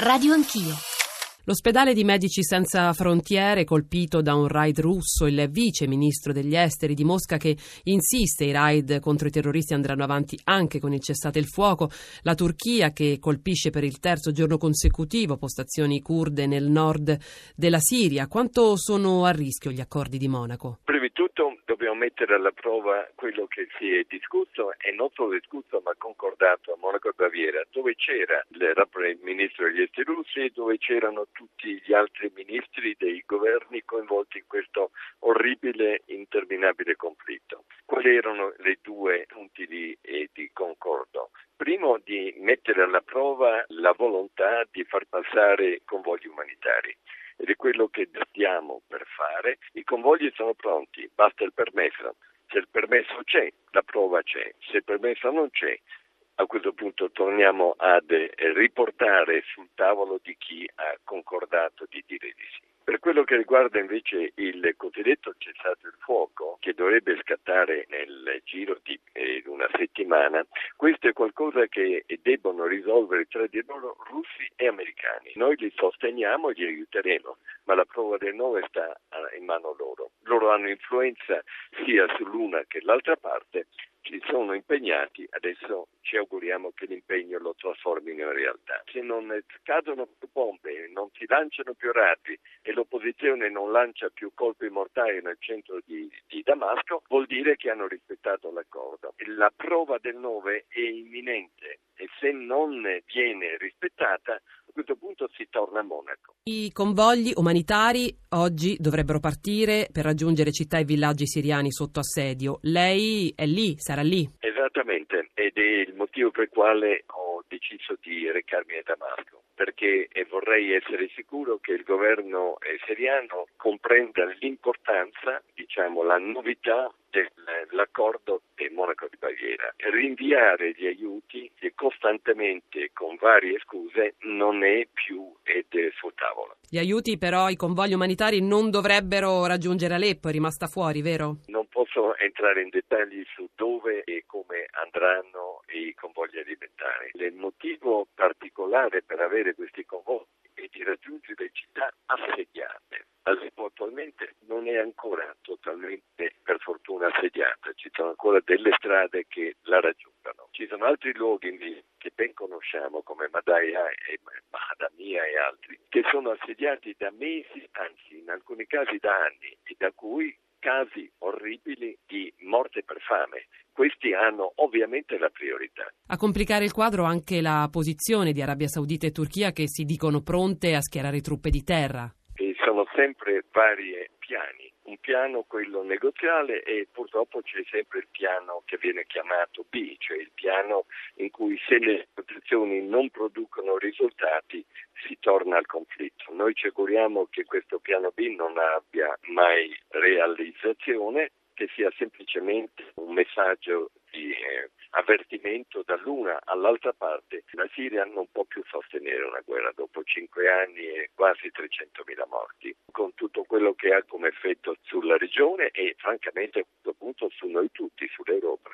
Radio Anch'io. L'ospedale di Medici Senza Frontiere, colpito da un raid russo, il vice ministro degli esteri di Mosca che insiste: i raid contro i terroristi andranno avanti anche con il cessate il fuoco. La Turchia che colpisce per il terzo giorno consecutivo postazioni curde nel nord della Siria. Quanto sono a rischio gli accordi di Monaco? Prima di tutto dobbiamo mettere alla prova quello che si è discusso e non solo discusso ma concordato a Monaco e Baviera, dove c'era il ministro degli esteri russi, dove c'erano tutti gli altri ministri dei governi coinvolti in questo orribile, interminabile conflitto. Quali erano le due punti di concordo? Primo, di mettere alla prova la volontà di far passare convogli umanitari. Ed è quello che stiamo per fare. I convogli sono pronti, basta il permesso. Se il permesso c'è, la prova c'è. Se il permesso non c'è, a questo punto torniamo ad riportare sul tavolo di chi ha concordato di dire di sì. Per quello che riguarda invece il cosiddetto cessate il fuoco, che dovrebbe scattare nel giro di una settimana, questo è qualcosa che debbono risolvere tra di loro russi e americani. Noi li sosteniamo e li aiuteremo, ma la prova del 9 sta in mano loro. Loro hanno influenza sia sull'una che l'altra parte, ci sono impegnati, adesso ci auguriamo che l'impegno lo trasformino in realtà. Se non cadono più bombe, non si lanciano più razzi e l'opposizione non lancia più colpi mortai nel centro di Damasco, vuol dire che hanno rispettato l'accordo. La prova del 9 è imminente e se non viene rispettata, a questo punto si torna a Monaco. I convogli umanitari oggi dovrebbero partire per raggiungere città e villaggi siriani sotto assedio. Lei è lì, sarà lì? Esattamente, ed è il motivo per il quale ho deciso di recarmi a Damasco, perché vorrei essere sicuro che il governo siriano comprenda l'importanza, la novità dell'accordo di Monaco di Baviera. Rinviare gli aiuti costantemente con varie scuse non è più sul tavolo. Gli aiuti però, i convogli umanitari non dovrebbero raggiungere Aleppo, è rimasta fuori, vero? Non posso entrare in dettagli su dove e come andranno i convogli alimentari. Il motivo particolare per avere questi convogli è di raggiungere le città assediate. Aleppo attualmente non è ancora totalmente, per fortuna, assediata, ci sono ancora delle strade che la raggiungono. Ci sono altri luoghi che ben conosciamo come Madaya e Madania e altri, che sono assediati da mesi, anzi in alcuni casi da anni, e da cui casi orribili di morte per fame. Questi hanno ovviamente la priorità. A complicare il quadro anche la posizione di Arabia Saudita e Turchia che si dicono pronte a schierare truppe di terra. Sono sempre vari piani, un piano quello negoziale e purtroppo c'è sempre il piano che viene chiamato B, cioè il piano in cui se le protezioni non producono risultati si torna al conflitto. Noi ci auguriamo che questo piano B non abbia mai realizzazione, che sia semplicemente un messaggio di avvertimento dall'una all'altra parte. La Siria non può più sostenere una guerra dopo 5 anni e quasi 300.000 morti, con tutto quello che ha come effetto sulla regione e francamente a questo punto su noi tutti, sull'Europa.